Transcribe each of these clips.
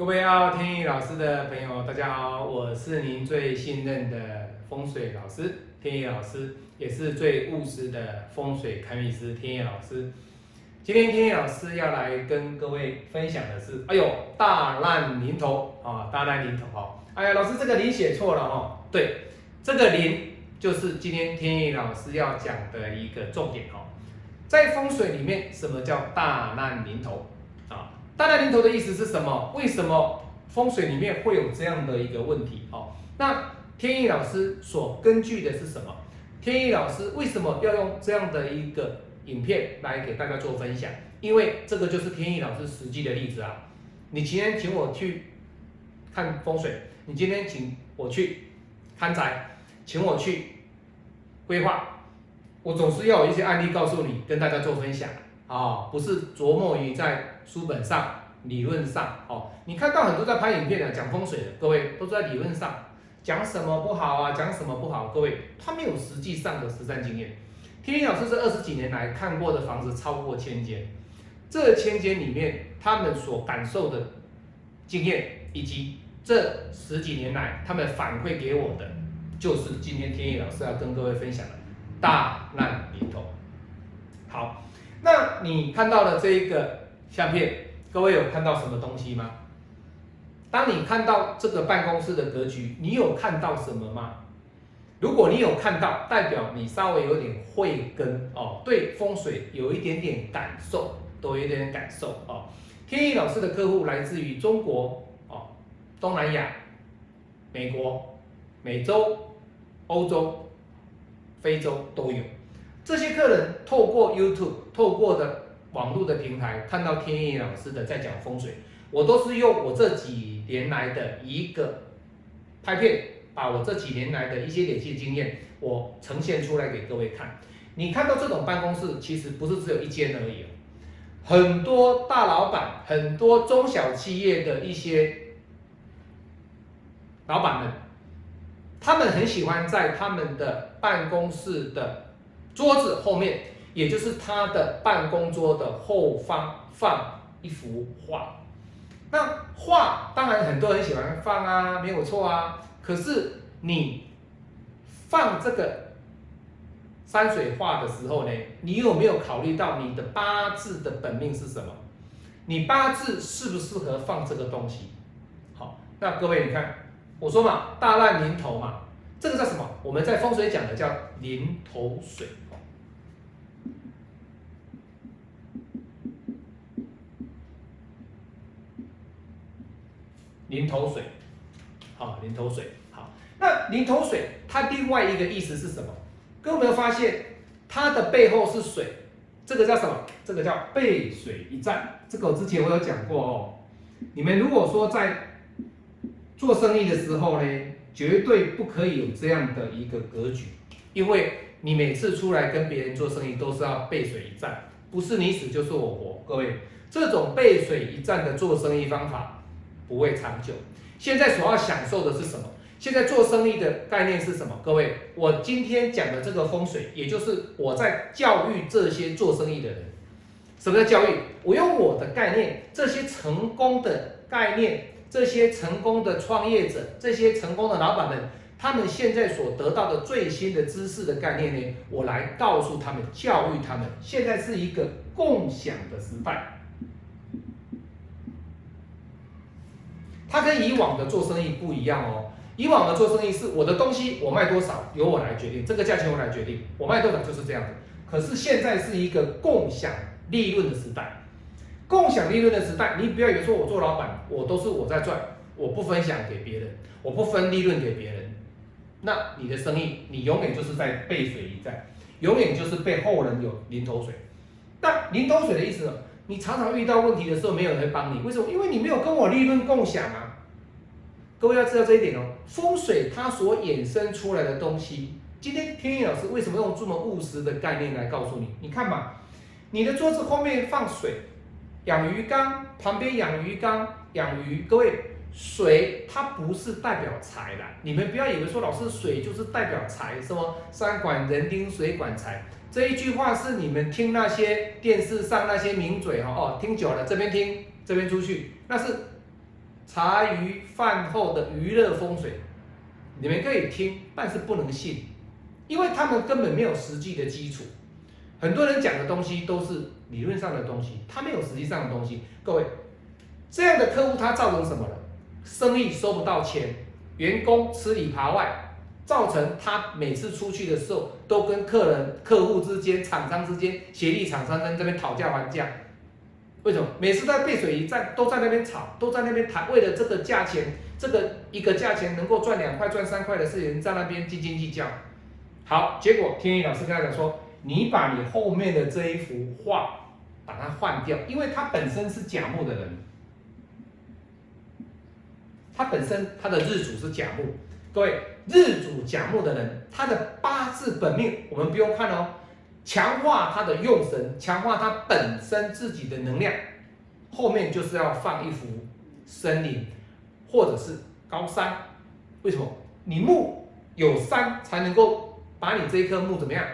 各位奥天意老师的朋友，大家好，我是您最信任的风水老师天意老师，也是最务实的风水堪舆师天意老师。今天天意老师要来跟各位分享的是，大难临头啊，大难临头哦，老师这个临写错了哦，对，这个临就是今天天意老师要讲的一个重点哦。在风水里面，什么叫大难临头啊？大难临头的意思是什么？为什么风水里面会有这样的一个问题？哦，那天意老师所根据的是什么？天意老师为什么要用这样的一个影片来给大家做分享？因为这个就是天意老师实际的例子啊。你今天请我去看风水，你今天请我去看宅，请我去规划。我总是要有一些案例告诉你，跟大家做分享啊，不是琢磨于在书本上、理论上哦。你看到很多在拍影片的讲风水的，各位都是在理论上讲什么不好啊，讲什么不好，各位他没有实际上的实战经验。天意老师这20几年来看过的房子超过1000间，这1000间里面他们所感受的经验，以及这10几年来他们反馈给我的，就是今天天意老师要跟各位分享的。大难临头。好，那你看到了这一个相片，各位有看到什么东西吗？当你看到这个办公室的格局，你有看到什么吗？如果你有看到，代表你稍微有点慧根哦，对风水有一点点感受，都有一点感受哦。天意老师的客户来自于中国哦、东南亚、美国、美洲、欧洲。非洲都有，这些客人透过 YouTube、透过的网络的平台，看到天意老师的在讲风水，我都是用我这几年来的一个拍片，把我这几年来的一些累积经验，我呈现出来给各位看。你看到这种办公室，其实不是只有1间而已，很多大老板、很多中小企业的一些老板们。他们很喜欢在他们的办公室的桌子后面，也就是他的办公桌的后方放一幅画。那画当然很多人喜欢放啊，没有错啊。可是你放这个山水画的时候呢，你有没有考虑到你的八字的本命是什么？你八字适不适合放这个东西？好，那各位你看。我说嘛，大难临头嘛，这个叫什么？我们在风水讲的叫临头水。临头水，好，临头水，好。那临头水它另外一个意思是什么？各位有没有发现它的背后是水？这个叫什么？这个叫背水一战。这个我之前我有讲过哦。你们如果说在做生意的时候呢，绝对不可以有这样的一个格局，因为你每次出来跟别人做生意都是要背水一战，不是你死就是我活。各位，这种背水一战的做生意方法不会长久。现在所要享受的是什么？现在做生意的概念是什么？各位，我今天讲的这个风水，也就是我在教育这些做生意的人。什么叫教育？我用我的概念，这些成功的概念。这些成功的创业者，这些成功的老板们，他们现在所得到的最新的知识的概念呢，我来告诉他们，教育他们。现在是一个共享的时代，它跟以往的做生意不一样哦。以往的做生意是我的东西我卖多少由我来决定，这个价钱我来决定，我卖多少就是这样子。可是现在是一个共享利润的时代。共享利润的时代，你不要以为说我做老板，我都是我在赚，我不分享给别人，我不分利润给别人，那你的生意你永远就是在背水一战，永远就是被后人有淋头水。那淋头水的意思呢？你常常遇到问题的时候，没有人会帮你，为什么？因为你没有跟我利润共享啊。各位要知道这一点哦，风水它所衍生出来的东西，今天天意老师为什么用这么务实的概念来告诉你？你看嘛，你的桌子后面放水。养鱼缸旁边养鱼缸养鱼，各位，水它不是代表财啦，你们不要以为说老师水就是代表财，什么山管人丁水管财，这一句话是你们听那些电视上那些名嘴听久了，这边听这边出去，那是茶余饭后的娱乐风水，你们可以听，但是不能信，因为他们根本没有实际的基础。很多人讲的东西都是理论上的东西，他没有实际上的东西。各位，这样的客户他造成什么了？生意收不到钱，员工吃里扒外，造成他每次出去的时候都跟客户之间、厂商之间、协力厂商在那边讨价还价。为什么每次在背水一战，都在那边吵，都在那边谈，为了这个价钱，这个一个价钱能够赚2块、赚3块的事情，在那边斤斤计较。好，结果天意老师跟他讲说，你把你后面的这一幅画把它换掉，因为他本身是甲木的人，他本身他的日主是甲木。各位，日主甲木的人，他的八字本命我们不用看哦。强化他的用神，强化他本身自己的能量，后面就是要放一幅森林或者是高山。为什么？你木有山才能够把你这一棵木怎么样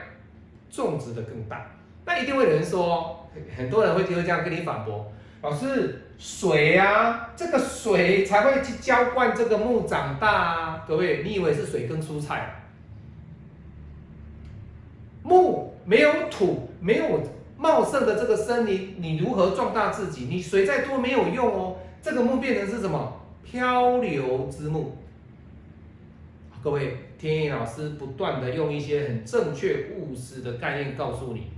种植的更大。那一定会有人说，很多人会这样跟你反驳，老师水啊，这个水才会去浇灌这个木长大啊。各位，你以为是水跟蔬菜啊？木没有土，没有茂盛的这个森林，你如何壮大自己？你水再多没有用哦。这个木变成是什么？漂流之木。各位，天意老师不断的用一些很正确务实的概念告诉你，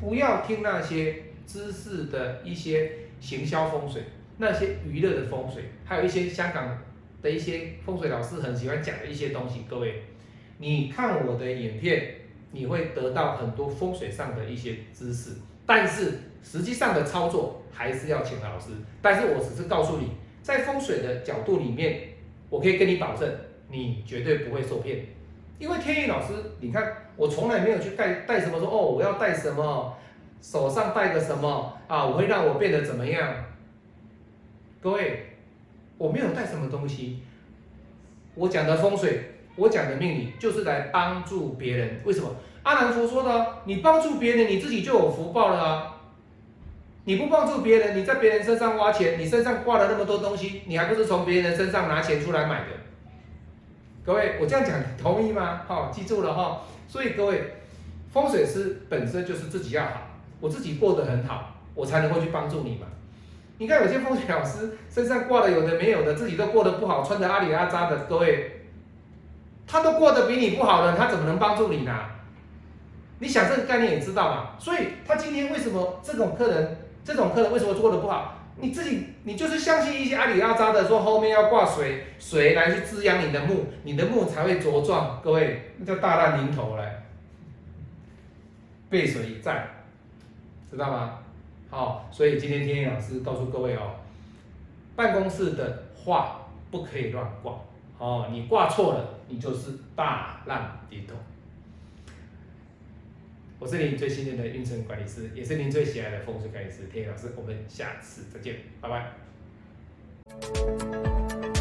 不要听那些知识的一些行销风水，那些娱乐的风水，还有一些香港的一些风水老师很喜欢讲的一些东西。各位，你看我的影片，你会得到很多风水上的一些知识，但是实际上的操作还是要请老师。但是我只是告诉你，在风水的角度里面，我可以跟你保证，你绝对不会受骗。因为天意老师，你看我从来没有去带什么说哦，我要带什么，手上带个什么啊，我会让我变得怎么样？各位，我没有带什么东西，我讲的风水，我讲的命理就是来帮助别人。为什么？阿南佛说的，你帮助别人，你自己就有福报了啊！你不帮助别人，你在别人身上花钱，你身上挂了那么多东西，你还不是从别人身上拿钱出来买的？各位，我这样讲，你同意吗？好，记住了哈。所以各位，风水师本身就是自己要好，我自己过得很好，我才能够去帮助你嘛。你看有些风水老师身上挂了有的没有的，自己都过得不好，穿的阿里阿扎的，各位。他都过得比你不好了，他怎么能帮助你呢？你想这个概念也知道嘛。所以他今天为什么这种客人为什么做得不好？你自己就是相信一些阿里阿扎的说后面要挂水来去滋养你的木，你的木才会茁壮。各位，那叫大难临头了，背水一战，知道吗？好，所以今天天意老师告诉各位哦，办公室的画不可以乱挂哦，你挂错了，你就是大难临头。我是您最信任的运程管理师，也是您最喜爱的风水管理师天意老师，我们下次再见，拜拜。